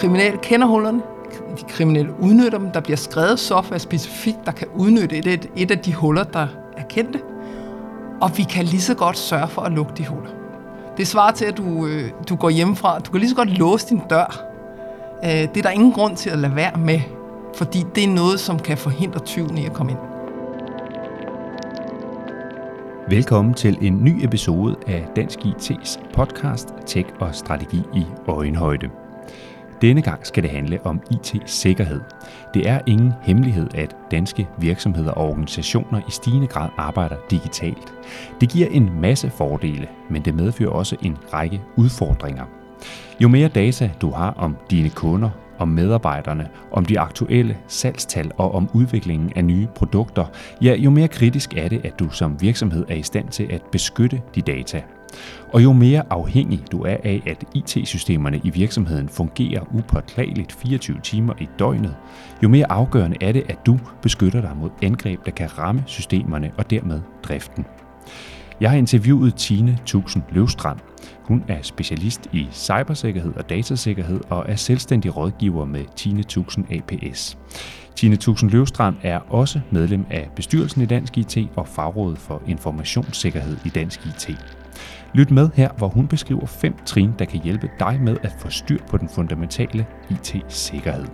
kriminelle kender hullerne, de kriminelle udnytter dem, der bliver skrevet software specifikt, der kan udnytte et af de huller, der er kendte, og vi kan lige så godt sørge for at lukke de huller. Det svarer til, at du går hjemmefra, du kan lige så godt låse din dør. Det er der ingen grund til at lade være med, fordi det er noget, som kan forhindre tyven i at komme ind. Velkommen til en ny episode af Dansk IT's podcast Tech og Strategi i Øjenhøjde. Denne gang skal det handle om IT-sikkerhed. Det er ingen hemmelighed, at danske virksomheder og organisationer i stigende grad arbejder digitalt. Det giver en masse fordele, men det medfører også en række udfordringer. Jo mere data du har om dine kunder, om medarbejderne, om de aktuelle salgstal og om udviklingen af nye produkter, ja, jo mere kritisk er det, at du som virksomhed er i stand til at beskytte de data. Og jo mere afhængig du er af, at IT-systemerne i virksomheden fungerer upåklageligt 24 timer i døgnet, jo mere afgørende er det, at du beskytter dig mod angreb, der kan ramme systemerne og dermed driften. Jeg har interviewet Tine Tuxen-Løvstrand. Hun er specialist i cybersikkerhed og datasikkerhed og er selvstændig rådgiver med Tine Tuxen ApS. Tine Tuxen-Løvstrand er også medlem af bestyrelsen i Dansk IT og Fagrådet for Informationssikkerhed i Dansk IT. Lyt med her, hvor hun beskriver 5 trin, der kan hjælpe dig med at få styr på den fundamentale IT-sikkerhed.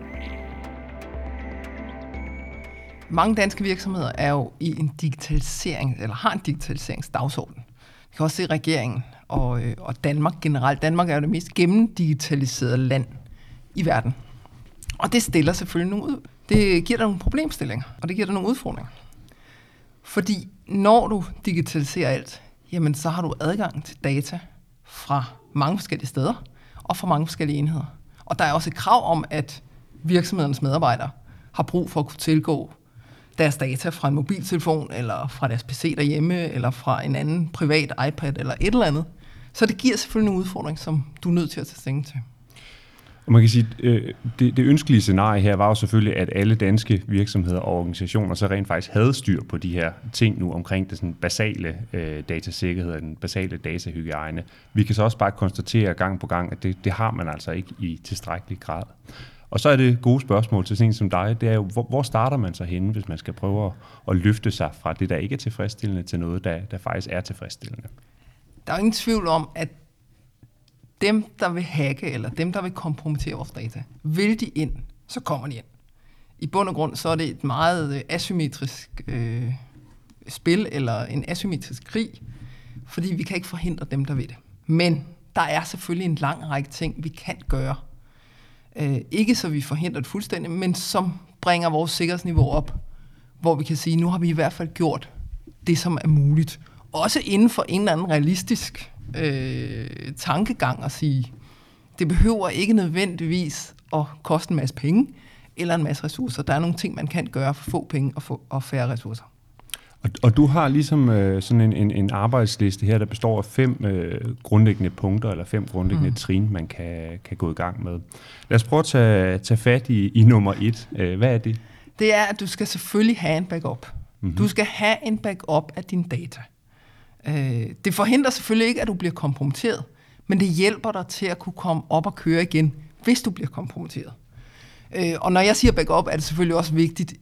Mange danske virksomheder er jo i en digitalisering, eller har en digitaliseringsdagsorden. Vi kan også se regeringen og Danmark generelt. Danmark er jo det mest gennemdigitaliserede land i verden. Og det stiller selvfølgelig nogle ud. Det giver dig nogle problemstillinger, og det giver dig nogle udfordringer. Fordi når du digitaliserer alt, jamen så har du adgang til data fra mange forskellige steder og fra mange forskellige enheder. Og der er også et krav om, at virksomhedernes medarbejdere har brug for at kunne tilgå deres data fra en mobiltelefon, eller fra deres PC derhjemme, eller fra en anden privat iPad, eller et eller andet. Så det giver selvfølgelig en udfordring, som du er nødt til at tage stilling til. Og man kan sige, det ønskelige scenarie her var jo selvfølgelig, at alle danske virksomheder og organisationer så rent faktisk havde styr på de her ting nu omkring det sådan basale datasikkerhed og den basale datahygiejne. Vi kan så også bare konstatere gang på gang, at det har man altså ikke i tilstrækkelig grad. Og så er det gode spørgsmål til sådan en som dig, det er jo, hvor starter man så henne, hvis man skal prøve at løfte sig fra det, der ikke er tilfredsstillende, til noget, der faktisk er tilfredsstillende? Der er ingen tvivl om, at dem, der vil hacke, eller dem, der vil kompromittere vores data, vil de ind, så kommer de ind. I bund og grund, så er det et meget asymmetrisk spil, eller en asymmetrisk krig, fordi vi kan ikke forhindre dem, der vil det. Men der er selvfølgelig en lang række ting, vi kan gøre. Ikke så vi forhindrer det fuldstændig, men som bringer vores sikkerhedsniveau op, hvor vi kan sige, nu har vi i hvert fald gjort det, som er muligt. Også inden for en eller anden realistisk tankegang at sige, det behøver ikke nødvendigvis at koste en masse penge eller en masse ressourcer. Der er nogle ting, man kan gøre for få penge og færre ressourcer. Og du har ligesom sådan en arbejdsliste her, der består af 5 grundlæggende punkter, eller 5 grundlæggende trin, man kan gå i gang med. Lad os prøve at tage fat i nummer 1. Hvad er det? Det er, at du skal selvfølgelig have en backup. Mm-hmm. Du skal have en backup af dine data. Det forhindrer selvfølgelig ikke, at du bliver kompromitteret, men det hjælper dig til at kunne komme op og køre igen, hvis du bliver kompromitteret. Og når jeg siger backup, er det selvfølgelig også vigtigt,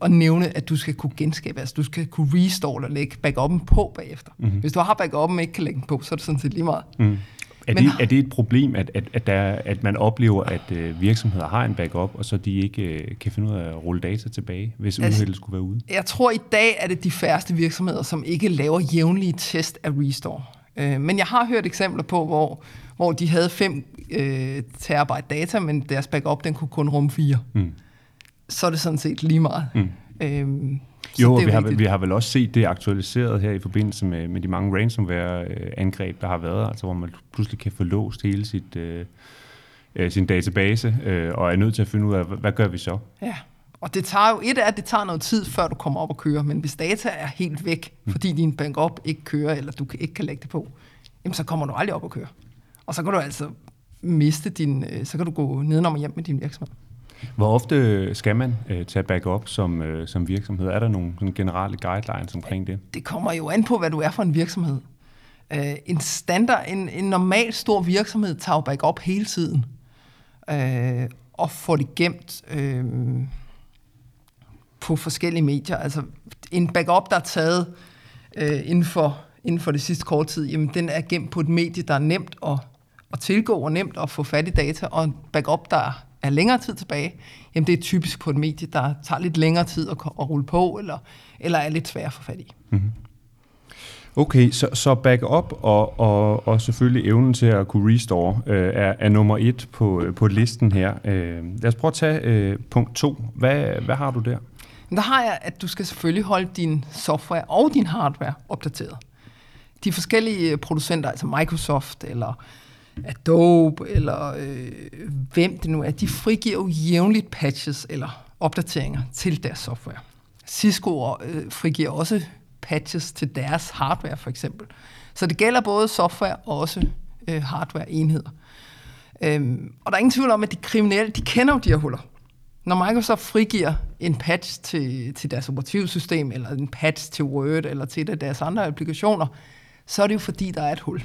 og nævne, at du skal kunne genskabe, altså du skal kunne restore og lægge backuppen på bagefter. Mm-hmm. Hvis du har backuppen og ikke kan lægge den på, så er det sådan set lige meget. Mm. Er det et problem, at man oplever, at virksomheder har en backup, og så de ikke kan finde ud af at rulle data tilbage, hvis uheldet skulle være ude? Jeg tror i dag er det de færreste virksomheder, som ikke laver jævnlige test af restore. Men jeg har hørt eksempler på, hvor de havde 5 terabyte data, men deres backup den kunne kun rumme 4. Mm. Så er det sådan set lige meget. Mm. Jo, og vi har vel også set det aktualiseret her i forbindelse med de mange ransomware-angreb, der har været, altså hvor man pludselig kan få låst hele sin database, og er nødt til at finde ud af, hvad gør vi så? Ja, og det tager jo det tager noget tid, før du kommer op og kører, men hvis data er helt væk, fordi din backup ikke kører, eller du ikke kan lægge det på, jamen, så kommer du aldrig op og køre. Og så kan du altså så kan du gå nedenom og hjem med din virksomhed. Hvor ofte skal man tage backup som virksomhed? Er der nogle generelle guidelines omkring det? Det kommer jo an på, hvad du er for en virksomhed. En normal stor virksomhed tager backup hele tiden. og får det gemt på forskellige medier. Altså en backup, der er taget inden for det sidste kort tid, jamen den er gemt på et medie, der er nemt at tilgå og nemt at få fat i data, og en backup, der er længere tid tilbage, jamen det er typisk på et medie, der tager lidt længere tid at rulle på, eller er lidt svær at få fat i. Mm-hmm. Okay, så backup og selvfølgelig evnen til at kunne restore er nummer 1 på listen her. Lad os prøve at tage punkt 2. Hvad har du der? Der har jeg, at du skal selvfølgelig holde din software og din hardware opdateret. De forskellige producenter, altså Microsoft eller Adobe eller hvem det nu er, de frigiver jo jævnligt patches eller opdateringer til deres software. Cisco frigiver også patches til deres hardware, for eksempel. Så det gælder både software og også hardware-enheder. Og der er ingen tvivl om, at de kriminelle, de kender jo de her huller. Når Microsoft frigiver en patch til deres operativsystem, eller en patch til Word, eller til deres andre applikationer, så er det jo fordi, der er et hul.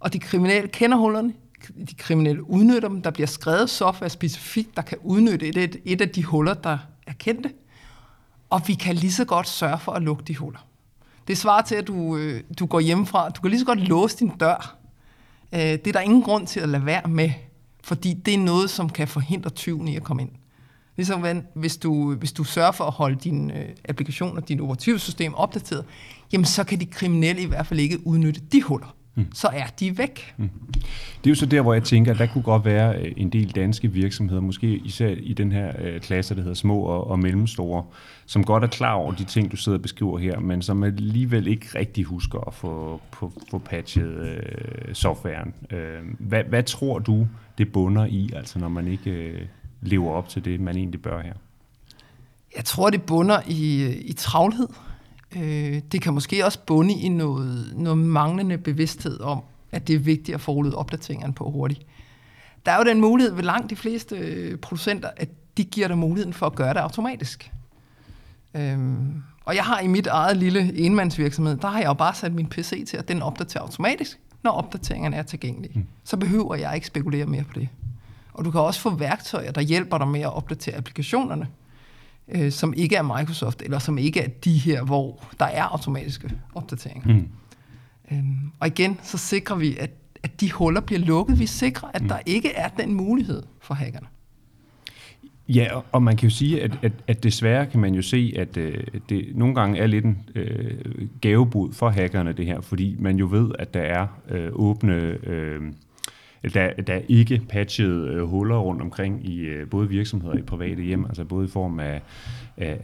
Og de kriminelle kender hullerne, de kriminelle udnytter dem, der bliver skrevet software specifikt, der kan udnytte et af de huller, der er kendte. Og vi kan lige så godt sørge for at lukke de huller. Det svarer til, at du går hjemmefra. Du kan lige så godt låse din dør. Det er der ingen grund til at lade være med, fordi det er noget, som kan forhindre tyven i at komme ind. Ligesom hvis du sørger for at holde din applikation og dit operativsystem opdateret, jamen så kan de kriminelle i hvert fald ikke udnytte de huller. Så er de væk. Det er jo så der, hvor jeg tænker, at der kunne godt være en del danske virksomheder, måske især i den her klasse, der hedder små og mellemstore, som godt er klar over de ting, du sidder og beskriver her, men som alligevel ikke rigtig husker at få patchet softwaren. Hvad tror du, det bunder i, altså når man ikke lever op til det, man egentlig bør her? Jeg tror, det bunder i travlhed. Det kan måske også bunde i noget manglende bevidsthed om, at det er vigtigt at få rullet opdateringerne på hurtigt. Der er jo den mulighed ved langt de fleste producenter, at de giver dig muligheden for at gøre det automatisk. Og jeg har i mit eget lille enmandsvirksomhed, der har jeg jo bare sat min PC til, at den opdaterer automatisk, når opdateringerne er tilgængelige. Så behøver jeg ikke spekulere mere på det. Og du kan også få værktøjer, der hjælper dig med at opdatere applikationerne, som ikke er Microsoft, eller som ikke er de her, hvor der er automatiske opdateringer. Og igen, så sikrer vi, at de huller bliver lukket. Vi sikrer, at der ikke er den mulighed for hackerne. Ja, og man kan jo sige, at desværre kan man jo se, at det nogle gange er lidt en gavebod for hackerne, det her, fordi man jo ved, at der er åbne... Der er ikke patchede huller rundt omkring i både virksomheder og i private hjem, altså både i form af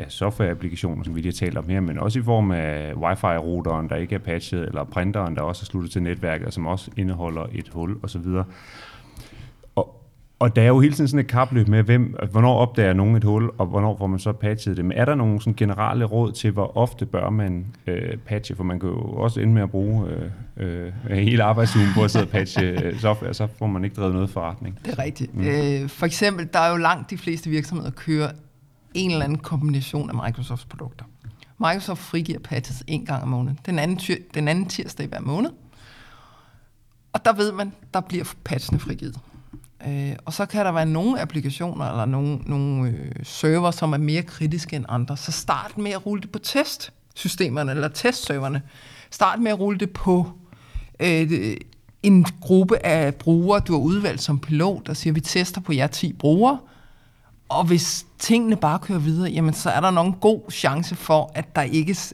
softwareapplikationer, som vi lige har talt om her, men også i form af wifi-routeren, der ikke er patchet, eller printeren, der også er sluttet til netværket, som også indeholder et hul osv. Og der er jo hele tiden sådan et kapløb med, hvornår opdager nogen et hul, og hvornår får man så patchet det. Men er der nogle sådan generelle råd til, hvor ofte bør man patche? For man kan jo også ende med at bruge hele arbejdsugen på at sidde og patche software, så får man ikke drevet noget forretning. Det er rigtigt. For eksempel, der er jo langt de fleste virksomheder, der kører en eller anden kombination af Microsofts produkter. Microsoft frigiver patches en gang om måneden. Den anden tirsdag hver måned. Og der ved man, der bliver patchene frigivet. Og så kan der være nogle applikationer eller nogle server, som er mere kritiske end andre. Så start med at rulle det på testsystemerne eller testserverne. Start med at rulle det på en gruppe af brugere, du har udvalgt som pilot, der siger, vi tester på jer 10 brugere. Og hvis tingene bare kører videre, jamen, så er der nok en god chance for,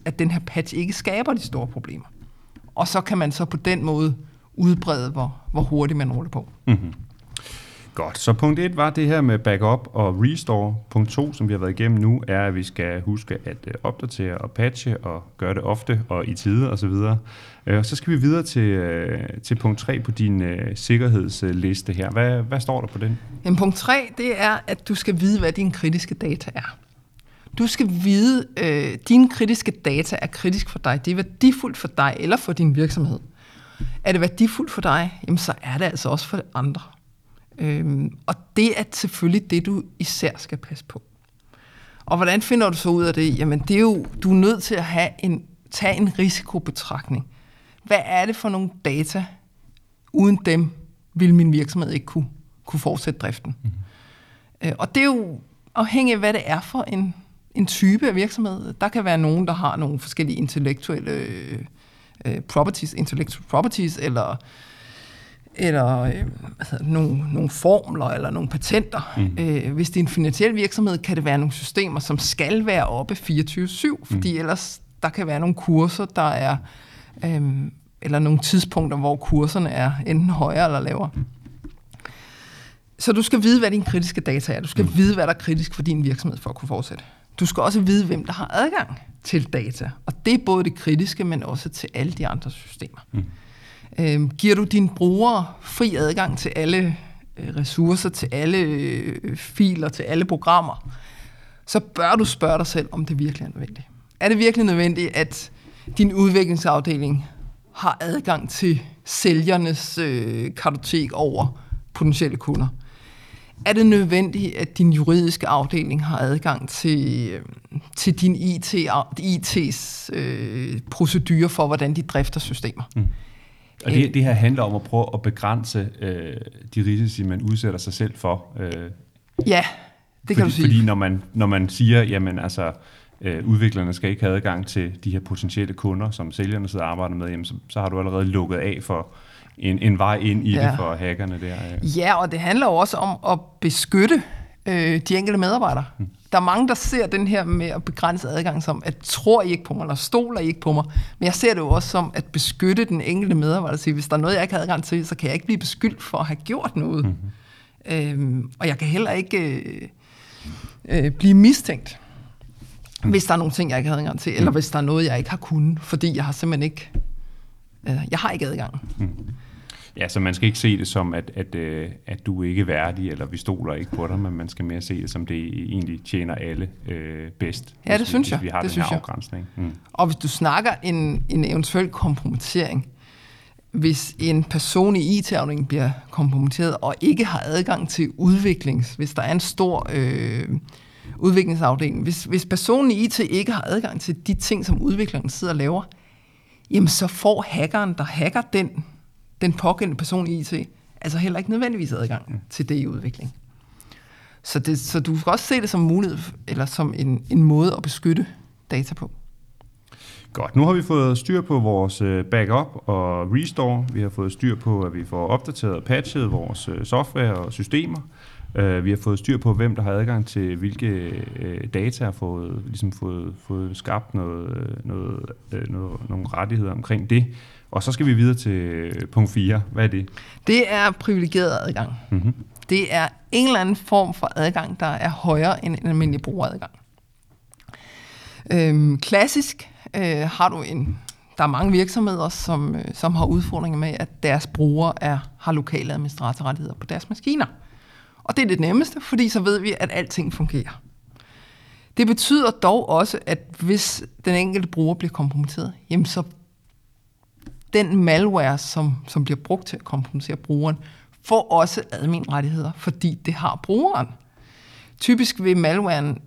at den her patch ikke skaber de store problemer. Og så kan man så på den måde udbrede, hvor hurtigt man ruller på. Mm-hmm. Godt. Så punkt 1 var det her med backup og restore. Punkt 2, som vi har været igennem nu, er, at vi skal huske at opdatere og patche og gøre det ofte og i tide osv. Så skal vi videre til punkt 3 på din sikkerhedsliste her. Hvad står der på den? Jamen, punkt 3, det er, at du skal vide, hvad dine kritiske data er. Du skal vide, dine kritiske data er kritisk for dig. Det er værdifuldt for dig eller for din virksomhed. Er det værdifuldt for dig, jamen, så er det altså også for andre. Og det er selvfølgelig det, du især skal passe på. Og hvordan finder du så ud af det? Jamen, det er jo, du er nødt til at tage en risikobetragtning. Hvad er det for nogle data? Uden dem ville min virksomhed ikke kunne kunne fortsætte driften. Mm-hmm. Og det er jo afhængigt af, hvad det er for en type af virksomhed. Der kan være nogen, der har nogle forskellige intellektuelle properties, intellectual properties, eller altså, nogle formler eller nogle patenter. Mm. Hvis det er en finansiel virksomhed, kan det være nogle systemer, som skal være oppe 24/7, fordi ellers der kan være nogle kurser, der er, eller nogle tidspunkter, hvor kurserne er enten højere eller lavere. Mm. Så du skal vide, hvad dine kritiske data er. Du skal vide, hvad der er kritisk for din virksomhed for at kunne fortsætte. Du skal også vide, hvem der har adgang til data. Og det er både det kritiske, men også til alle de andre systemer. Mm. Giver du dine brugere fri adgang til alle ressourcer, til alle filer, til alle programmer, så bør du spørge dig selv, om det virkelig er nødvendigt. Er det virkelig nødvendigt, at din udviklingsafdeling har adgang til sælgernes kartotek over potentielle kunder? Er det nødvendigt, at din juridiske afdeling har adgang til din IT's procedurer for, hvordan de drifter systemer? Mm. Og det her handler om at prøve at begrænse de risici, man udsætter sig selv for. Ja, det kan du sige. Fordi når man siger, jamen altså, udviklerne skal ikke have adgang til de her potentielle kunder, som sælgerne sidder og arbejder med, jamen, så har du allerede lukket af for en vej ind i det for hackerne der. Ja, og det handler også om at beskytte de enkelte medarbejdere. Hmm. Der er mange, der ser den her med at begrænse adgang som, at tror I ikke på mig, eller stoler I ikke på mig, men jeg ser det jo også som at beskytte den enkelte medarbejder og sige, hvis der er noget, jeg ikke har adgang til, så kan jeg ikke blive beskyldt for at have gjort noget. Mm-hmm. Og jeg kan heller ikke blive mistænkt, hvis der er nogle ting, jeg ikke har adgang til, eller hvis der er noget, jeg ikke har kunnet, fordi jeg har simpelthen ikke, jeg har ikke adgang. Mm. Ja, så man skal ikke se det som, at du ikke er værdig, eller vi stoler ikke på dig, men man skal mere se det som, det egentlig tjener alle bedst. Ja, det synes jeg. Hvis vi har det den her afgrænsning. Mm. Og hvis du snakker en eventuel kompromittering, hvis en person i IT-afdelingen bliver kompromitteret og ikke har adgang til udviklings, hvis der er en stor udviklingsafdeling, hvis personen i IT ikke har adgang til de ting, som udvikleren sidder og laver, jamen så får hackeren, der hacker den pågældende person i IT, altså heller ikke nødvendigvis adgang til det i udvikling. Så du skal også se det som mulighed, eller som en måde at beskytte data på. Godt, nu har vi fået styr på vores backup og restore. Vi har fået styr på, at vi får opdateret og patchet vores software og systemer. Vi har fået styr på, hvem der har adgang til hvilke data, og ligesom fået skabt nogle rettigheder omkring det. Og så skal vi videre til punkt 4. Hvad er det? Det er privilegeret adgang. Mm-hmm. Det er en eller anden form for adgang, der er højere end en almindelig brugeradgang. Klassisk har du der er mange virksomheder, som har udfordringer med, at deres brugere har lokale administratorrettigheder på deres maskiner. Og det er det nemmeste, fordi så ved vi, at alting fungerer. Det betyder dog også, at hvis den enkelte bruger bliver kompromitteret, jamen så den malware, som bliver brugt til at kompromittere brugeren, får også adminrettigheder, fordi det har brugeren. Typisk vil malwaren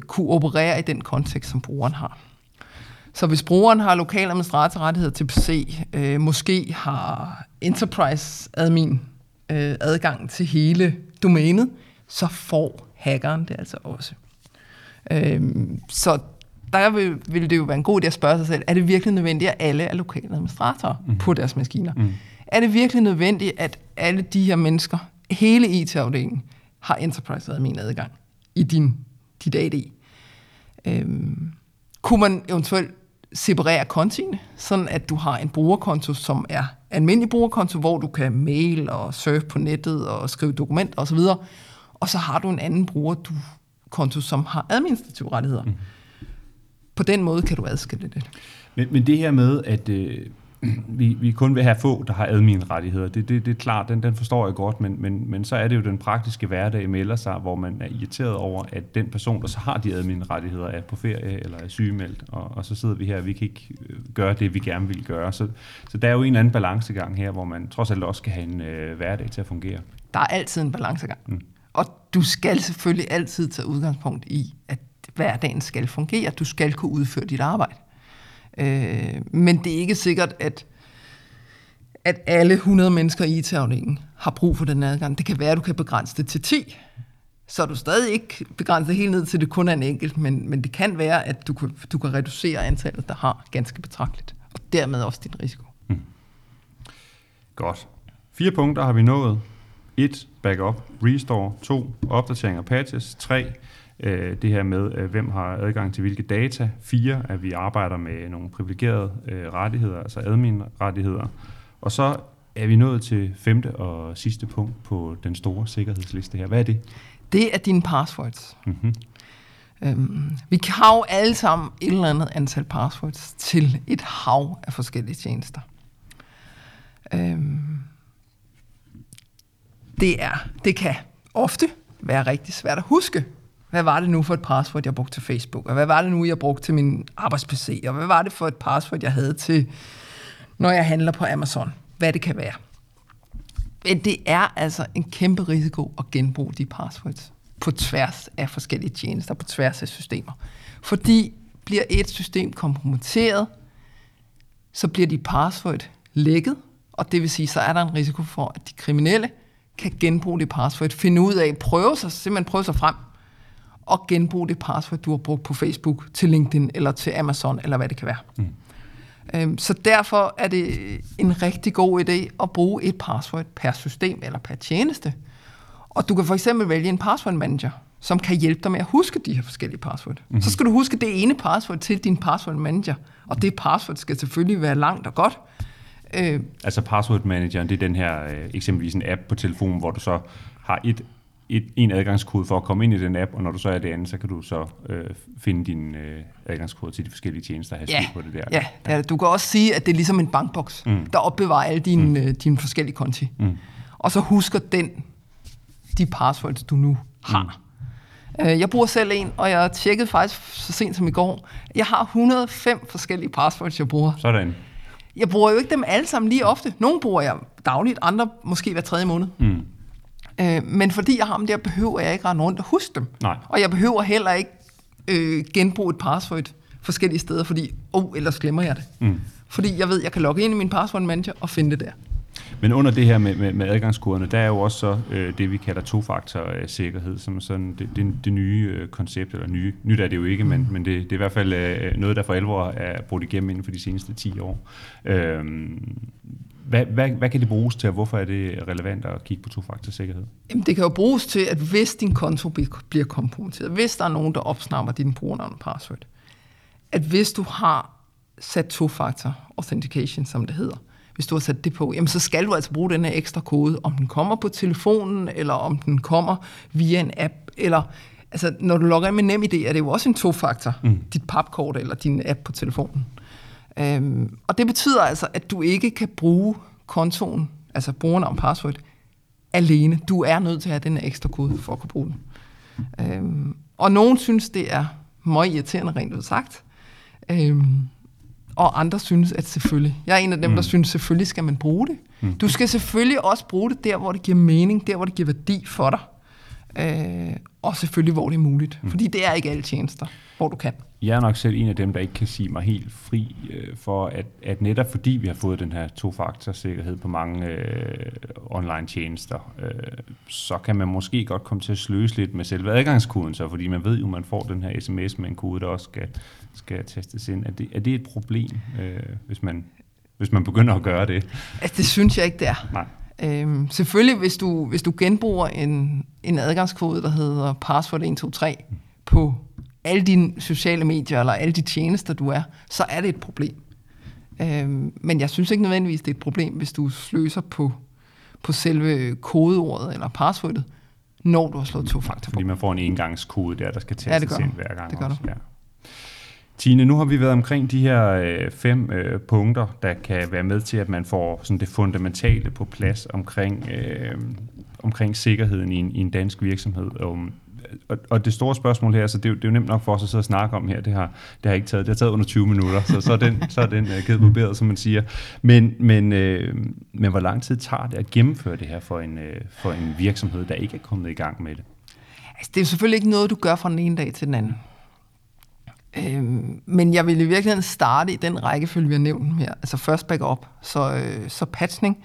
kunne operere i den kontekst, som brugeren har. Så hvis brugeren har lokale administratorrettigheder til PC, måske har enterprise-admin adgang til hele domænet, så får hackeren det altså også. Så der vil det jo være en god idé at spørge sig selv, er det virkelig nødvendigt, at alle er lokale administratorer på deres maskiner? Mm. Er det virkelig nødvendigt, at alle de her mennesker, hele IT-afdelingen, har enterprise-admin adgang i dit AD? Kunne man eventuelt separere kontiene, sådan at du har en brugerkonto, som er almindelig brugerkonto, hvor du kan mail og surfe på nettet og skrive dokumenter osv., og så har du en anden brugerkonto, som har administrative rettigheder. Mm. På den måde kan du adskille det. Men det her med, at vi kun vil have få, der har admin-rettigheder, det er klart, den forstår jeg godt, men så er det jo den praktiske hverdag melder sig, hvor man er irriteret over, at den person, der så har de admin-rettigheder, er på ferie eller er sygemeldt, og så sidder vi her, og vi kan ikke gøre det, vi gerne vil gøre. Så der er jo en anden balancegang her, hvor man trods alt også skal have en hverdag til at fungere. Der er altid en balancegang. Mm. Og du skal selvfølgelig altid tage udgangspunkt i, at hverdagen skal fungere. Du skal kunne udføre dit arbejde. Men det er ikke sikkert, at alle 100 mennesker i IT-afdelingen har brug for den adgang. Det kan være, at du kan begrænse det til 10. Så er du stadig ikke begrænset helt ned til, det kun er en enkelt, men det kan være, at du kan reducere antallet, der har, ganske betragteligt. Og dermed også din risiko. Mm. Godt. 4 punkter har vi nået. 1. Backup, restore. 2. Opdatering og patches. 3. Det her med, hvem har adgang til hvilke data. 4. At vi arbejder med nogle privilegerede rettigheder, altså admin-rettigheder. Og så er vi nået til 5. og sidste punkt på den store sikkerhedsliste her. Hvad er det? Det er dine passwords. Mm-hmm. Vi har jo alle sammen et eller andet antal passwords til et hav af forskellige tjenester. Det kan ofte være rigtig svært at huske. Hvad var det nu for et password, jeg brugte til Facebook? Og hvad var det nu, jeg brugte til min arbejds-PC? Og hvad var det for et password, jeg havde til, når jeg handler på Amazon? Hvad det kan være. Men det er altså en kæmpe risiko at genbruge de passwords på tværs af forskellige tjenester, på tværs af systemer. Fordi bliver et system kompromitteret, så bliver de password lækket, og det vil sige, så er der en risiko for, at de kriminelle kan genbruge det password, finde ud af, prøve sig frem, og genbruge det password, du har brugt på Facebook, til LinkedIn, eller til Amazon, eller hvad det kan være. Mm. Så derfor er det en rigtig god idé at bruge et password per system eller per tjeneste. Og du kan for eksempel vælge en password manager, som kan hjælpe dig med at huske de her forskellige password. Mm-hmm. Så skal du huske det ene password til din password manager, og det password skal selvfølgelig være langt og godt. Altså password manageren, det er den her eksempelvis en app på telefonen, hvor du så har en adgangskode for at komme ind i den app, og når du så er det andet, så kan du så finde din adgangskode til de forskellige tjenester, og have styr på det der. Ja, ja, du kan også sige, at det er ligesom en bankboks, der opbevarer alle dine forskellige konti. Mm. Og så husker de passwords, du nu har. Jeg bruger selv en, og jeg tjekkede faktisk så sent som i går. Jeg har 105 forskellige passwords, jeg bruger. Sådan. Jeg bruger jo ikke dem alle sammen lige ofte. Nogle bruger jeg dagligt, andre måske hver 3. måned. Mm. Men fordi jeg har dem der, behøver jeg ikke rende rundt og huske dem. Nej. Og jeg behøver heller ikke genbruge et password forskellige steder, fordi ellers glemmer jeg det. Mm. Fordi jeg ved, jeg kan logge ind i min password manager og finde det der. Men under det her med adgangskoderne, der er jo også så det, vi kalder tofaktorsikkerhed, som sådan det nye koncept, eller nyt er det jo ikke, men det er i hvert fald noget, der for alvor er brugt igennem inden for de seneste 10 år. Hvad kan det bruges til, og hvorfor er det relevant at kigge på tofaktorsikkerhed? Jamen, det kan jo bruges til, at hvis din konto bliver kompromitteret, hvis der er nogen, der opsnapper din brugernavn og password, at hvis du har sat tofaktor authentication, som det hedder, hvis du har sat det på, jamen så skal du altså bruge den her ekstra kode, om den kommer på telefonen, eller om den kommer via en app, eller altså når du logger ind med NemID, er det jo også en tofaktor, dit papkort eller din app på telefonen. Og det betyder altså, at du ikke kan bruge kontoen, altså brugernavn og password, alene. Du er nødt til at have den her ekstra kode for at kunne bruge den. Og nogen synes, det er meget irriterende, rent ud sagt. Og andre synes, at selvfølgelig. Jeg er en af dem, der synes, selvfølgelig skal man bruge det. Mm. Du skal selvfølgelig også bruge det der, hvor det giver mening, der, hvor det giver værdi for dig. Og selvfølgelig, hvor det er muligt. Fordi det er ikke alle tjenester, hvor du kan. Jeg er nok selv en af dem, der ikke kan sige mig helt fri for, at netop fordi vi har fået den her tofaktorsikkerhed på mange online-tjenester, så kan man måske godt komme til at sløse lidt med selve adgangskoden, så, fordi man ved jo, man får den her sms med en kode, der også skal testes ind. Er det et problem, hvis man begynder at gøre det? Altså, det synes jeg ikke, det er. Nej. Selvfølgelig, hvis du genbruger en adgangskode, der hedder password 123 på alle dine sociale medier eller alle de tjenester, du er, så er det et problem. Men jeg synes ikke nødvendigvis, det er et problem, hvis du sløser på selve kodeordet eller passwordet, når du har slået tofaktor på. Fordi man får en engangskode der skal testes ind hver gang. Det gør du. Ja. Tine, nu har vi været omkring de her 5 punkter, der kan være med til, at man får sådan det fundamentale på plads omkring sikkerheden i en dansk virksomhed. Og det store spørgsmål her, så det er jo nemt nok for os at sidde og snakke om her. Det har taget under 20 minutter, så er den kæde på bæret, som man siger. Men hvor lang tid tager det at gennemføre det her for en virksomhed, der ikke er kommet i gang med det? Altså, det er selvfølgelig ikke noget, du gør fra den ene dag til den anden. Men jeg ville i virkeligheden starte i den rækkefølge, vi har nævnt her. Altså først backup, så patchning,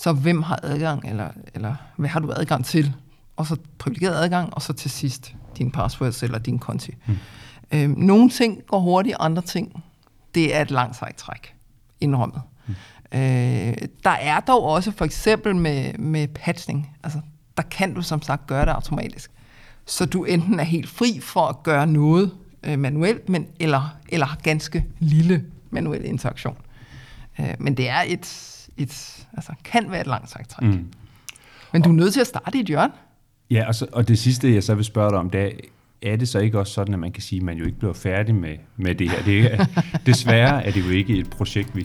Så hvem har adgang, eller hvad har du adgang til? Og så privilegeret adgang, og så til sidst din passwords eller din konti. Mm. Nogle ting går hurtigt, andre ting, det er et langt sejt træk indrømmet. Mm. Der er dog også for eksempel med patching, altså der kan du som sagt gøre det automatisk. Så du enten er helt fri for at gøre noget manuelt, eller har ganske lille manuel interaktion. Men det er altså kan være et langt sejt træk. Mm. Men du er nødt til at starte i et hjørne. Ja, og det sidste, jeg så vil spørge dig om, det er det så ikke også sådan, at man kan sige, at man jo ikke bliver færdig med det her? Det er, desværre er det jo ikke et projekt,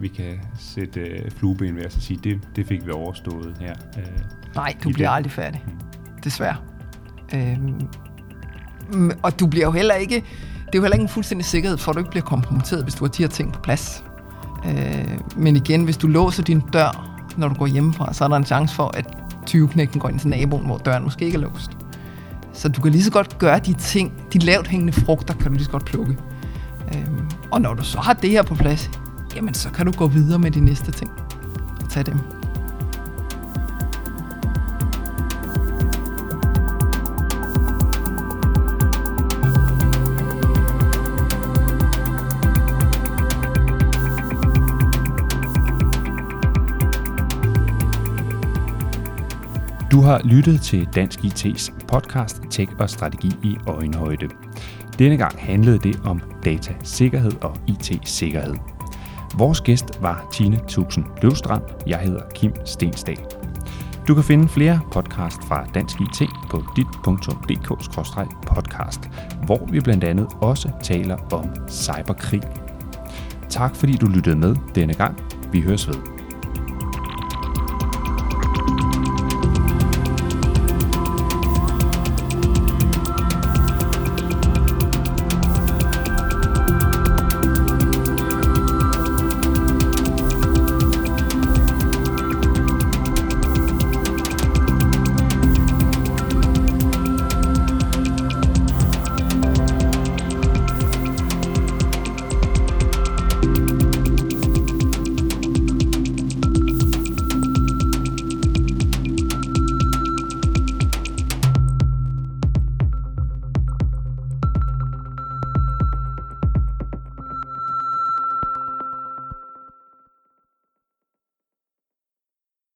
vi kan sætte flueben ved og sige, det fik vi overstået her. Nej, du bliver aldrig færdig. Mm. Desværre. Og du bliver jo heller ikke, det er jo heller ikke en fuldstændig sikkerhed for, at du ikke bliver kompromitteret, hvis du har de her ting på plads. Men igen, hvis du låser din dør, når du går hjemmefra, så er der en chance for, at 20-knægten går ind til naboen, hvor døren måske ikke er låst. Så du kan lige så godt gøre de ting, de lavt hængende frugter, kan du lige så godt plukke. Og når du så har det her på plads, jamen så kan du gå videre med de næste ting og tage dem. Du har lyttet til Dansk IT's podcast Tech og Strategi i Øjenhøjde. Denne gang handlede det om datasikkerhed og IT-sikkerhed. Vores gæst var Tine Tuxen-Løvstrand. Jeg hedder Kim Stenstad. Du kan finde flere podcast fra Dansk IT på dit.dk/podcast, hvor vi blandt andet også taler om cyberkrig. Tak fordi du lyttede med denne gang. Vi høres ved.